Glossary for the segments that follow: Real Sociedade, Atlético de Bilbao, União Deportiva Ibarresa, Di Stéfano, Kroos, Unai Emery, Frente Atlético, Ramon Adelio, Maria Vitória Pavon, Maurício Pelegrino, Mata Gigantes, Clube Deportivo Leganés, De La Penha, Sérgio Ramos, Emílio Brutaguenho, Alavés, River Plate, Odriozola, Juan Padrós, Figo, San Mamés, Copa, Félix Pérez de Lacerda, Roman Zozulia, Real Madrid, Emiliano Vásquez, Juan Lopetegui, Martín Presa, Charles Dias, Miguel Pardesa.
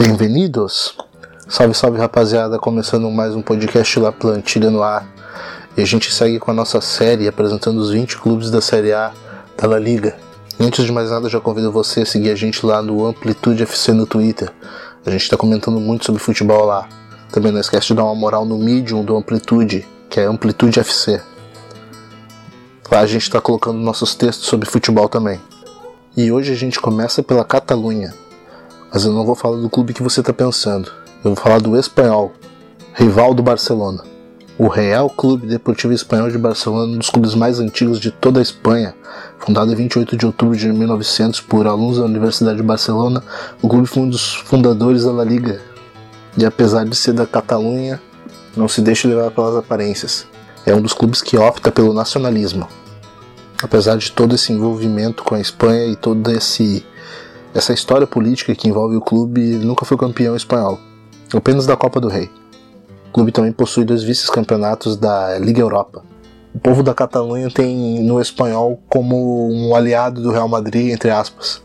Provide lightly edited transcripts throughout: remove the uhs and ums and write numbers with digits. Bem-vindos! Salve, salve rapaziada, começando mais um podcast La Plantilha no ar. E a gente segue com a nossa série apresentando os 20 clubes da Série A da La Liga. E antes de mais nada, já convido você a seguir a gente lá no Amplitude FC no Twitter. A gente está comentando muito sobre futebol lá. Também não esquece de dar uma moral no Medium do Amplitude, que é Amplitude FC. Lá a gente está colocando nossos textos sobre futebol também. E hoje a gente começa pela Catalunha. Mas eu não vou falar do clube que você está pensando. Eu vou falar do Espanhol, rival do Barcelona. O Real Clube Deportivo Espanhol de Barcelona é um dos clubes mais antigos de toda a Espanha. Fundado em 28 de outubro de 1900 por alunos da Universidade de Barcelona, o clube foi um dos fundadores da La Liga. E apesar de ser da Catalunha, não se deixa levar pelas aparências. É um dos clubes que opta pelo nacionalismo. Apesar de todo esse envolvimento com a Espanha e toda essa história política que envolve o clube, ele nunca foi campeão espanhol, apenas da Copa do Rei. O clube também possui 2 vice-campeonatos da Liga Europa. O povo da Catalunha tem no Espanhol como um aliado do Real Madrid, entre aspas.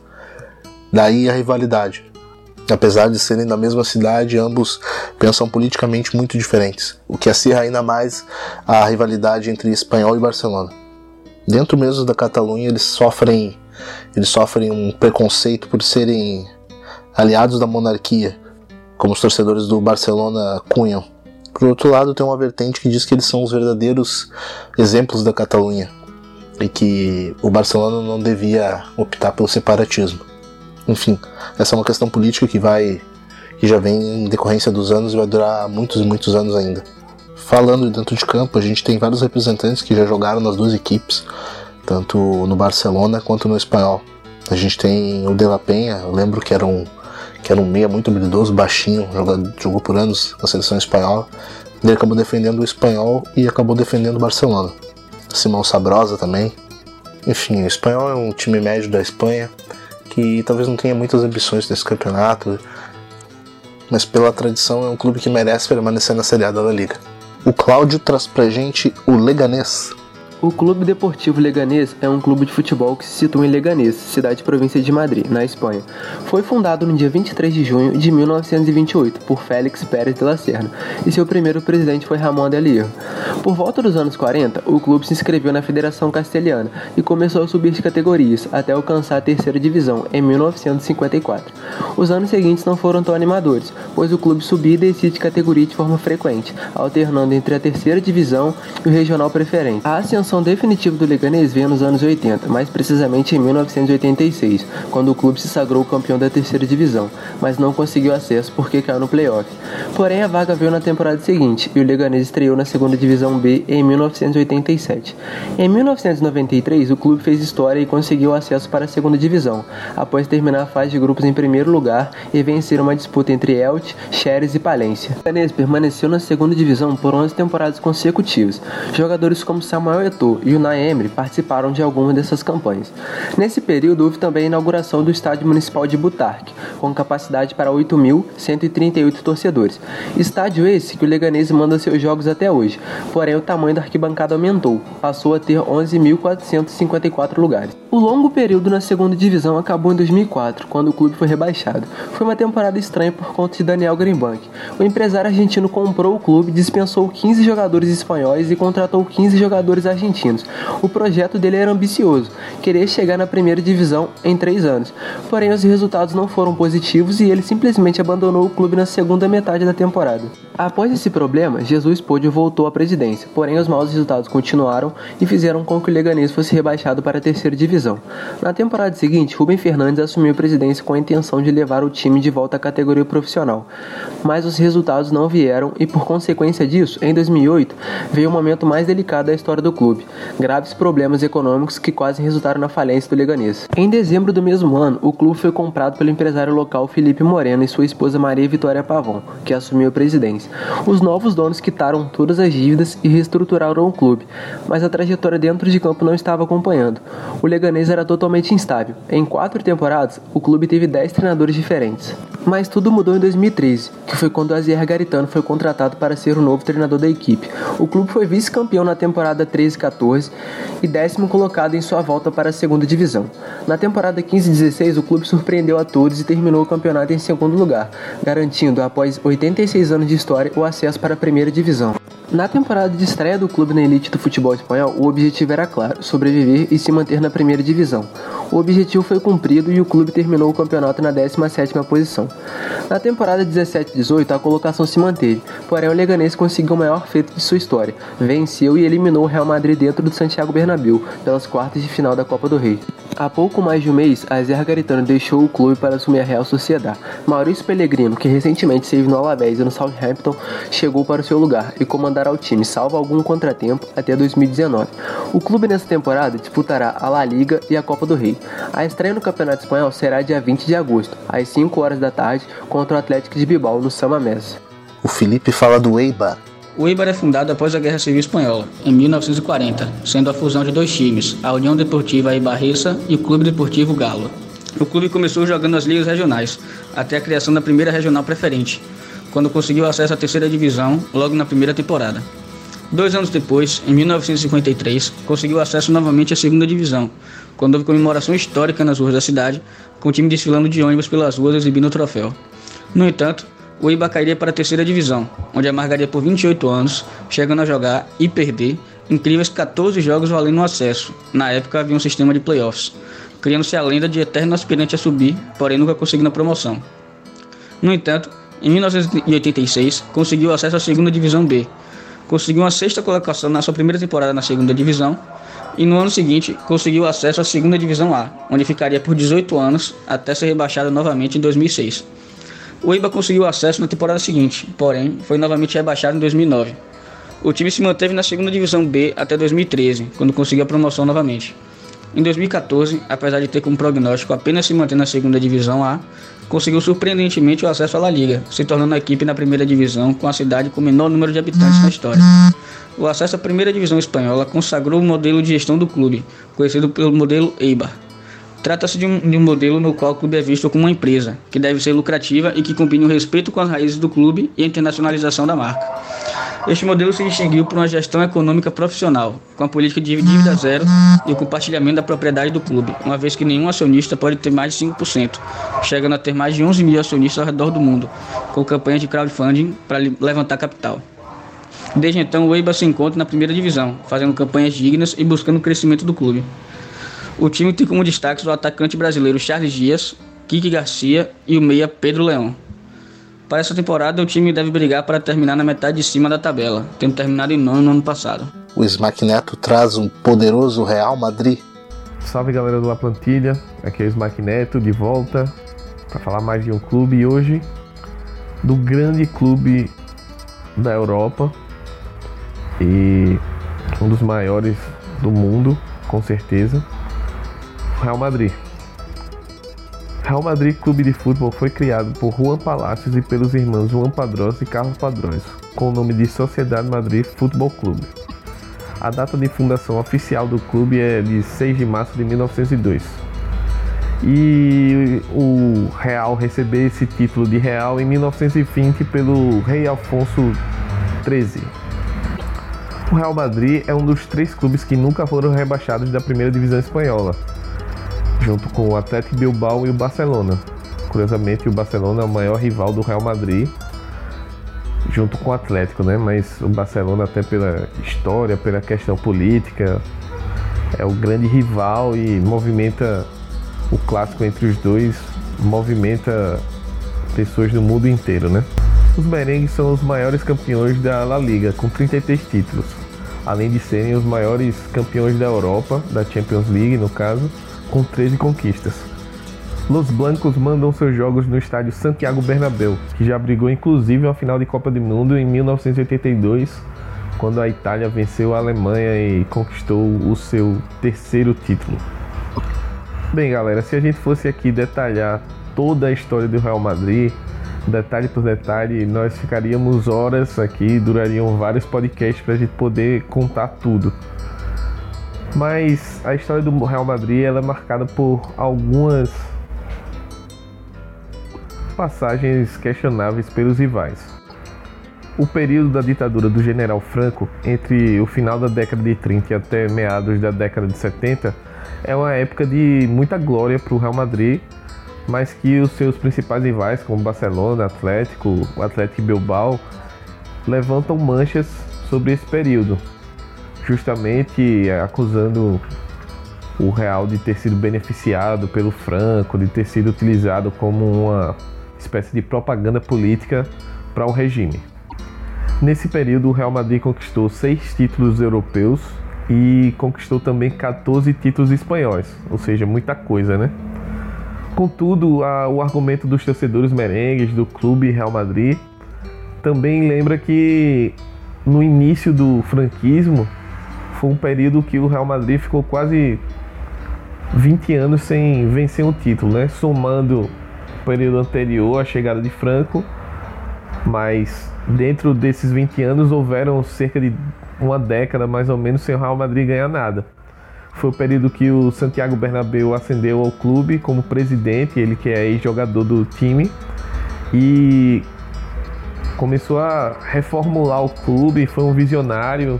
Daí a rivalidade. Apesar de serem da mesma cidade, ambos pensam politicamente muito diferentes, o que acirra ainda mais a rivalidade entre Espanhol e Barcelona. Dentro mesmo da Catalunha, eles sofrem um preconceito por serem aliados da monarquia, como os torcedores do Barcelona cunham. Por outro lado, tem uma vertente que diz que eles são os verdadeiros exemplos da Catalunha e que o Barcelona não devia optar pelo separatismo. Enfim, essa é uma questão política que já vem em decorrência dos anos e vai durar muitos e muitos anos ainda. Falando dentro de campo, a gente tem vários representantes que já jogaram nas 2 equipes, tanto no Barcelona quanto no Espanhol. A gente tem o De La Penha, eu lembro que era um meia muito habilidoso, baixinho, jogou por anos na seleção espanhola. Ele acabou defendendo o Espanhol e acabou defendendo o Barcelona. Simão Sabrosa também. Enfim, o Espanhol é um time médio da Espanha que talvez não tenha muitas ambições nesse campeonato, mas pela tradição é um clube que merece permanecer na Série A da La Liga. O Cláudio traz pra gente o Leganés. O Clube Deportivo Leganés é um clube de futebol que se situa em Leganés, cidade e província de Madrid, na Espanha. Foi fundado no dia 23 de junho de 1928 por Félix Pérez de Lacerda e seu primeiro presidente foi Ramon Adelio. Por volta dos anos 40, o clube se inscreveu na Federação Castelhana e começou a subir de categorias até alcançar a terceira divisão em 1954. Os anos seguintes não foram tão animadores, pois o clube subia e descia de categoria de forma frequente, alternando entre a terceira divisão e o regional preferente. A ascensão definitivo do Leganés veio nos anos 80, mais precisamente em 1986, quando o clube se sagrou campeão da terceira divisão, mas não conseguiu acesso porque caiu no playoff. Porém, a vaga veio na temporada seguinte e o Leganés estreou na segunda divisão B em 1987. Em 1993, o clube fez história e conseguiu acesso para a segunda divisão, após terminar a fase de grupos em primeiro lugar e vencer uma disputa entre Elche, Xeres e Palência. O Leganés permaneceu na segunda divisão por 11 temporadas consecutivas. Jogadores como Samuel e Unai Emery participaram de algumas dessas campanhas. Nesse período houve também a inauguração do Estádio Municipal de Butarque, com capacidade para 8.138 torcedores. Estádio esse que o Leganés manda seus jogos até hoje, porém o tamanho da arquibancada aumentou, passou a ter 11.454 lugares. O longo período na segunda divisão acabou em 2004, quando o clube foi rebaixado. Foi uma temporada estranha por conta de Daniel Grimbank. O empresário argentino comprou o clube, dispensou 15 jogadores espanhóis e contratou 15 jogadores argentinos. O projeto dele era ambicioso, queria chegar na primeira divisão em 3 anos, porém os resultados não foram positivos e ele simplesmente abandonou o clube na segunda metade da temporada. Após esse problema, Jesus Pôde voltou à presidência, porém os maus resultados continuaram e fizeram com que o Leganés fosse rebaixado para a terceira divisão. Na temporada seguinte, Rubem Fernandes assumiu a presidência com a intenção de levar o time de volta à categoria profissional, mas os resultados não vieram e por consequência disso, em 2008, veio o momento mais delicado da história do clube. Graves problemas econômicos que quase resultaram na falência do Leganés. Em dezembro do mesmo ano, o clube foi comprado pelo empresário local Felipe Moreno e sua esposa Maria Vitória Pavon, que assumiu a presidência. Os novos donos quitaram todas as dívidas e reestruturaram o clube, mas a trajetória dentro de campo não estava acompanhando. O Leganés era totalmente instável. Em 4 temporadas, o clube teve 10 treinadores diferentes. Mas tudo mudou em 2013, que foi quando Azier Garitano foi contratado para ser o novo treinador da equipe. O clube foi vice-campeão na temporada 13-14 e décimo colocado em sua volta para a segunda divisão. Na temporada 15-16, o clube surpreendeu a todos e terminou o campeonato em segundo lugar, garantindo, após 86 anos de história, o acesso para a primeira divisão. Na temporada de estreia do clube na elite do futebol espanhol, o objetivo era claro, sobreviver e se manter na primeira divisão. O objetivo foi cumprido e o clube terminou o campeonato na 17ª posição. Na temporada 17-18, a colocação se manteve, porém o Leganés conseguiu o maior feito de sua história, venceu e eliminou o Real Madrid dentro do Santiago Bernabéu, pelas quartas de final da Copa do Rei. Há pouco mais de um mês, Azier Garitano deixou o clube para assumir a Real Sociedade. Maurício Pelegrino, que recentemente esteve no Alavés e no Southampton, chegou para o seu lugar e comandará o time, salvo algum contratempo, até 2019. O clube nessa temporada disputará a La Liga e a Copa do Rei. A estreia no Campeonato Espanhol será dia 20 de agosto, às 5 horas da tarde, contra o Atlético de Bilbao, no San Mamés. O Felipe fala do Eibar. O Eibar é fundado após a Guerra Civil Espanhola, em 1940, sendo a fusão de dois times, a União Deportiva Ibarresa e o Clube Deportivo Galo. O clube começou jogando as ligas regionais, até a criação da primeira regional preferente, quando conseguiu acesso à terceira divisão logo na primeira temporada. 2 anos depois, em 1953, conseguiu acesso novamente à segunda divisão, quando houve comemoração histórica nas ruas da cidade, com o time desfilando de ônibus pelas ruas exibindo o troféu. No entanto, o Eibar cairia para a terceira divisão, onde amargaria por 28 anos, chegando a jogar e perder incríveis 14 jogos valendo o acesso. Na época havia um sistema de playoffs, criando-se a lenda de eterno aspirante a subir, porém nunca conseguindo a promoção. No entanto, em 1986, conseguiu acesso à segunda divisão B, conseguiu uma sexta colocação na sua primeira temporada na segunda divisão e no ano seguinte conseguiu acesso à segunda divisão A, onde ficaria por 18 anos até ser rebaixado novamente em 2006. O Eibar conseguiu acesso na temporada seguinte, porém foi novamente rebaixado em 2009. O time se manteve na 2ª Divisão B até 2013, quando conseguiu a promoção novamente. Em 2014, apesar de ter como prognóstico apenas se manter na 2ª Divisão A, conseguiu surpreendentemente o acesso à La Liga, se tornando a equipe na 1ª Divisão com a cidade com o menor número de habitantes na história. O acesso à 1ª Divisão Espanhola consagrou o modelo de gestão do clube, conhecido pelo modelo Eibar. Trata-se de um modelo no qual o clube é visto como uma empresa, que deve ser lucrativa e que combine o respeito com as raízes do clube e a internacionalização da marca. Este modelo se distinguiu por uma gestão econômica profissional, com a política de dívida zero e o compartilhamento da propriedade do clube, uma vez que nenhum acionista pode ter mais de 5%, chegando a ter mais de 11 mil acionistas ao redor do mundo, com campanhas de crowdfunding para levantar capital. Desde então, o Eibar se encontra na primeira divisão, fazendo campanhas dignas e buscando o crescimento do clube. O time tem como destaques o atacante brasileiro Charles Dias, Kiki Garcia e o meia Pedro Leão. Para essa temporada, o time deve brigar para terminar na metade de cima da tabela, tendo terminado em 9 no ano passado. O Smack Neto traz um poderoso Real Madrid. Salve galera do La Plantilha, aqui é o Smack Neto de volta para falar mais de um clube e hoje do grande clube da Europa e um dos maiores do mundo, com certeza. Real Madrid. Real Madrid Clube de Futebol foi criado por Juan Palacios e pelos irmãos Juan Padrós e Carlos Padrós, com o nome de Sociedade Madrid Futebol Clube. A data de fundação oficial do clube é de 6 de março de 1902. E o Real recebeu esse título de Real em 1920 pelo rei Alfonso XIII. O Real Madrid é um dos 3 clubes que nunca foram rebaixados da primeira divisão espanhola, junto com o Atlético de Bilbao e o Barcelona. Curiosamente, o Barcelona é o maior rival do Real Madrid, junto com o Atlético, né? Mas o Barcelona, até pela história, pela questão política, é o grande rival e movimenta o clássico entre os dois, movimenta pessoas do mundo inteiro, né? Os merengues são os maiores campeões da La Liga, com 33 títulos, além de serem os maiores campeões da Europa, da Champions League, no caso, com 13 conquistas. Los Blancos mandam seus jogos no estádio Santiago Bernabéu, que já abrigou inclusive uma final de Copa do Mundo em 1982, quando a Itália venceu a Alemanha e conquistou o seu 3º título. Bem galera, se a gente fosse aqui detalhar toda a história do Real Madrid, detalhe por detalhe, nós ficaríamos horas aqui, durariam vários podcasts para a gente poder contar tudo. Mas a história do Real Madrid ela é marcada por algumas passagens questionáveis pelos rivais. O período da ditadura do general Franco, entre o final da década de 30 e até meados da década de 70, é uma época de muita glória para o Real Madrid, mas que os seus principais rivais, como Barcelona, Atlético e Bilbao, levantam manchas sobre esse período, justamente acusando o Real de ter sido beneficiado pelo Franco, de ter sido utilizado como uma espécie de propaganda política para o regime. Nesse período, o Real Madrid conquistou 6 títulos europeus e conquistou também 14 títulos espanhóis, ou seja, muita coisa, né? Contudo, o argumento dos torcedores merengues do clube Real Madrid também lembra que no início do franquismo foi um período que o Real Madrid ficou quase 20 anos sem vencer um título, né? Somando o período anterior à chegada de Franco, mas dentro desses 20 anos houveram cerca de uma década mais ou menos sem o Real Madrid ganhar nada. Foi o período que o Santiago Bernabéu ascendeu ao clube como presidente, ele que é ex-jogador do time, e começou a reformular o clube, foi um visionário,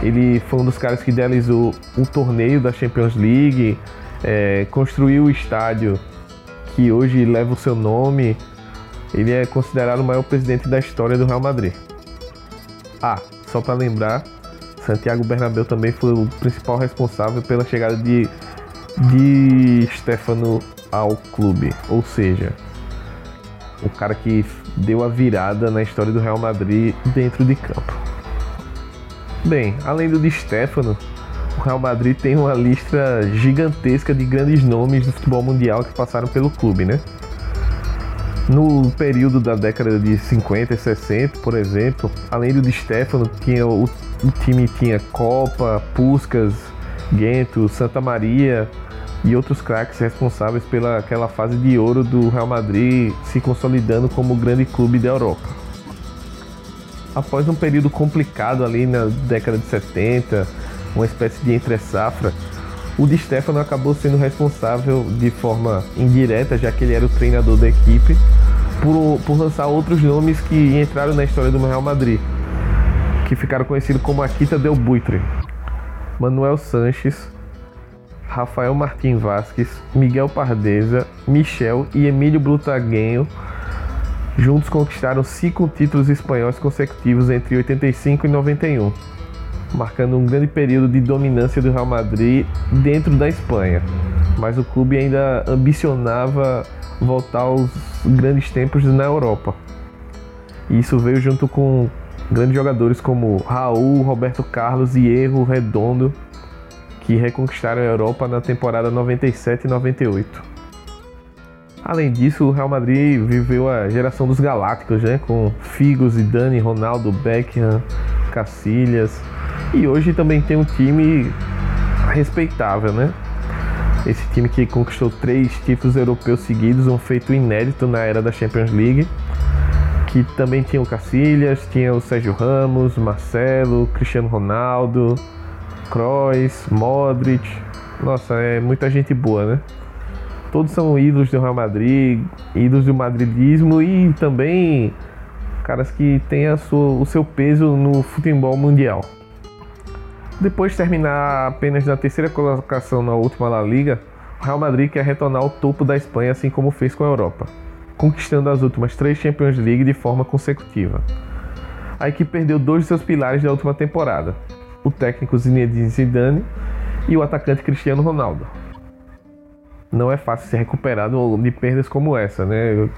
ele foi um dos caras que idealizou o torneio da Champions League, construiu o estádio que hoje leva o seu nome. Ele é considerado o maior presidente da história do Real Madrid. Só para lembrar, Santiago Bernabéu também foi o principal responsável pela chegada de Di Stéfano ao clube, ou seja, o cara que deu a virada na história do Real Madrid dentro de campo. Bem, além do Di Stéfano, o Real Madrid tem uma lista gigantesca de grandes nomes do futebol mundial que passaram pelo clube, né? No período da década de 50 e 60, por exemplo, além do Di Stéfano, o time tinha Copa, Puskas, Guento, Santa Maria e outros craques responsáveis pelaquela fase de ouro do Real Madrid, se consolidando como o grande clube da Europa. Após um período complicado ali na década de 70, uma espécie de entre-safra, o Di Stéfano acabou sendo responsável de forma indireta, já que ele era o treinador da equipe, por lançar outros nomes que entraram na história do Real Madrid, que ficaram conhecidos como a Quinta del Buitre: Manuel Sanches, Rafael Martín Vázquez, Miguel Pardesa, Michel e Emílio Brutaguenho. Juntos conquistaram 5 títulos espanhóis consecutivos entre 85 e 91. Marcando um grande período de dominância do Real Madrid dentro da Espanha, mas o clube ainda ambicionava voltar aos grandes tempos na Europa. E isso veio junto com grandes jogadores como Raul, Roberto Carlos e Hierro Redondo, que reconquistaram a Europa na temporada 97 e 98. Além disso, o Real Madrid viveu a geração dos galácticos, né? Com Figo, Zidane, Ronaldo, Beckham, Casillas. E hoje também tem um time respeitável, né? Esse time que conquistou 3 títulos europeus seguidos, um feito inédito na era da Champions League, que também tinha o Casillas, tinha o Sérgio Ramos, Marcelo, Cristiano Ronaldo, Kroos, Modric. Nossa, é muita gente boa, né? Todos são ídolos do Real Madrid, ídolos do madridismo e também caras que têm o seu peso no futebol mundial. Depois de terminar apenas na terceira colocação na última La Liga, o Real Madrid quer retornar ao topo da Espanha, assim como fez com a Europa, conquistando as últimas 3 Champions League de forma consecutiva. A equipe perdeu 2 de seus pilares da última temporada, o técnico Zinedine Zidane e o atacante Cristiano Ronaldo. Não é fácil ser recuperado de perdas como essa, né?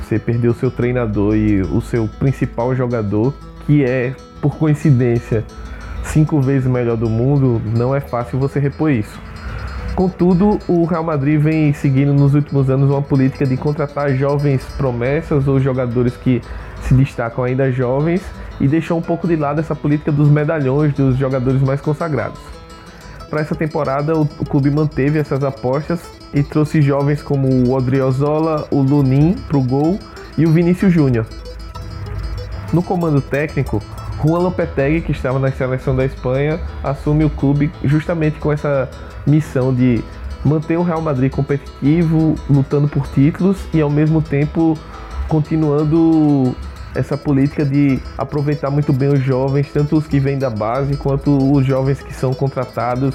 Você perdeu o seu treinador e o seu principal jogador, que é, por coincidência, 5 vezes melhor do mundo, não é fácil você repor isso. Contudo, o Real Madrid vem seguindo nos últimos anos uma política de contratar jovens promessas ou jogadores que se destacam ainda jovens e deixou um pouco de lado essa política dos medalhões, dos jogadores mais consagrados. Para essa temporada, o clube manteve essas apostas e trouxe jovens como o Odriozola, o Lunin para o gol e o Vinícius Júnior. No comando técnico, Juan Lopetegui, que estava na seleção da Espanha, assume o clube justamente com essa missão de manter o Real Madrid competitivo, lutando por títulos e ao mesmo tempo continuando essa política de aproveitar muito bem os jovens, tanto os que vêm da base quanto os jovens que são contratados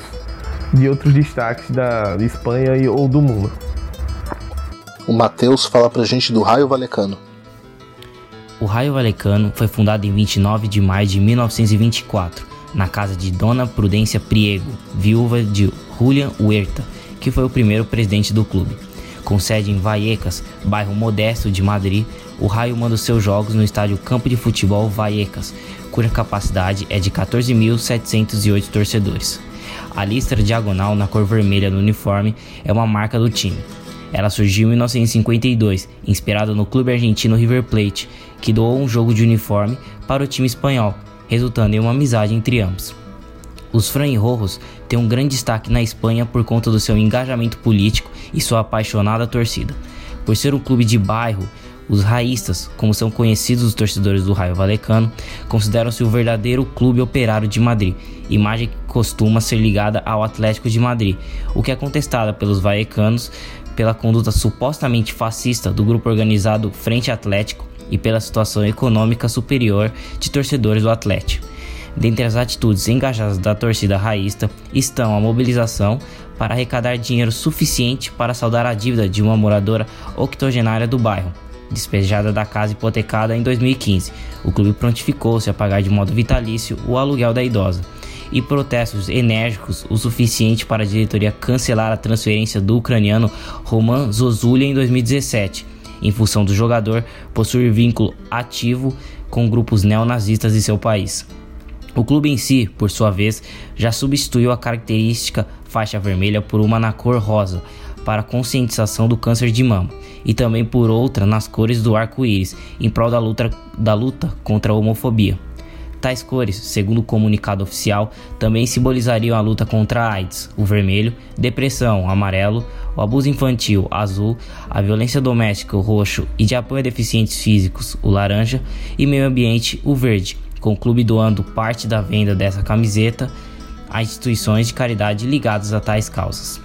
de outros destaques da Espanha ou do mundo. O Matheus fala pra gente do Rayo Vallecano. O Rayo Vallecano foi fundado em 29 de maio de 1924, na casa de Dona Prudência Priego, viúva de Julián Huerta, que foi o primeiro presidente do clube. Com sede em Vallecas, bairro modesto de Madrid, o Rayo manda os seus jogos no estádio Campo de Futebol Vallecas, cuja capacidade é de 14.708 torcedores. A listra diagonal na cor vermelha no uniforme é uma marca do time. Ela surgiu em 1952, inspirada no clube argentino River Plate, que doou um jogo de uniforme para o time espanhol, resultando em uma amizade entre ambos. Os franjirrojos têm um grande destaque na Espanha por conta do seu engajamento político e sua apaixonada torcida. Por ser um clube de bairro, os raístas, como são conhecidos os torcedores do Rayo Vallecano, consideram-se o verdadeiro clube operário de Madrid, imagem que costuma ser ligada ao Atlético de Madrid, o que é contestada pelos vallecanos pela conduta supostamente fascista do grupo organizado Frente Atlético e pela situação econômica superior de torcedores do Atlético. Dentre as atitudes engajadas da torcida raísta estão a mobilização para arrecadar dinheiro suficiente para saldar a dívida de uma moradora octogenária do bairro, despejada da casa hipotecada em 2015, o clube prontificou-se a pagar de modo vitalício o aluguel da idosa, e protestos enérgicos o suficiente para a diretoria cancelar a transferência do ucraniano Roman Zozulia em 2017, em função do jogador possuir vínculo ativo com grupos neonazistas de seu país. O clube em si, por sua vez, já substituiu a característica faixa vermelha por uma na cor rosa, para a conscientização do câncer de mama, e também por outra nas cores do arco-íris, em prol da luta contra a homofobia. Tais cores, segundo o comunicado oficial, também simbolizariam a luta contra a AIDS, o vermelho, depressão, amarelo, o abuso infantil, azul, a violência doméstica, o roxo, e de apoio a deficientes físicos, o laranja, e meio ambiente, o verde, com o clube doando parte da venda dessa camiseta a instituições de caridade ligadas a tais causas.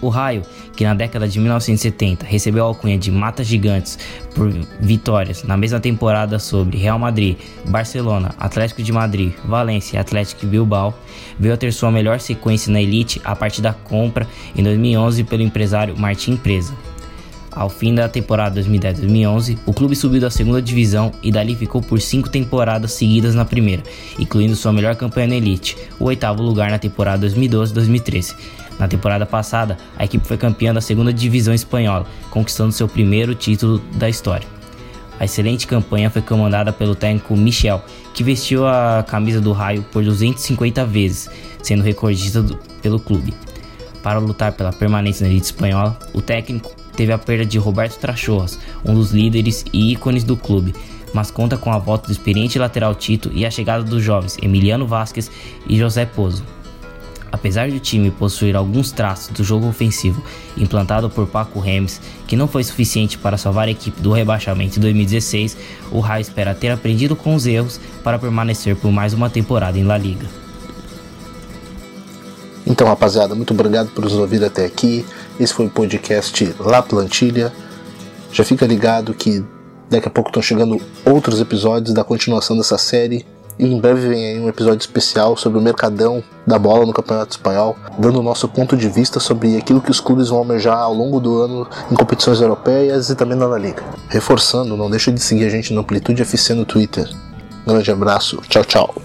O Rayo, que na década de 1970 recebeu a alcunha de Mata Gigantes por vitórias na mesma temporada sobre Real Madrid, Barcelona, Atlético de Madrid, Valência e Atlético de Bilbao, veio a ter sua melhor sequência na elite a partir da compra em 2011 pelo empresário Martín Presa. Ao fim da temporada 2010-2011, o clube subiu da segunda divisão e dali ficou por 5 temporadas seguidas na primeira, incluindo sua melhor campanha na elite, o 8º lugar na temporada 2012-2013. Na temporada passada, a equipe foi campeã da segunda divisão espanhola, conquistando seu primeiro título da história. A excelente campanha foi comandada pelo técnico Michel, que vestiu a camisa do Rayo por 250 vezes, sendo recordista pelo clube. Para lutar pela permanência na elite espanhola, o técnico teve a perda de Roberto Trachorras, um dos líderes e ícones do clube, mas conta com a volta do experiente lateral Tito e a chegada dos jovens Emiliano Vásquez e José Pozo. Apesar do time possuir alguns traços do jogo ofensivo implantado por Paco Remes, que não foi suficiente para salvar a equipe do rebaixamento em 2016, o Rayo espera ter aprendido com os erros para permanecer por mais uma temporada em La Liga. Então, rapaziada, muito obrigado por nos ouvir até aqui. Esse foi o podcast La Plantilha. Já fica ligado que daqui a pouco estão chegando outros episódios da continuação dessa série. E em breve vem aí um episódio especial sobre o mercadão da bola no Campeonato Espanhol, dando o nosso ponto de vista sobre aquilo que os clubes vão almejar ao longo do ano em competições europeias e também na La Liga. Reforçando, não deixa de seguir a gente no Amplitude FC no Twitter. Grande abraço, tchau, tchau.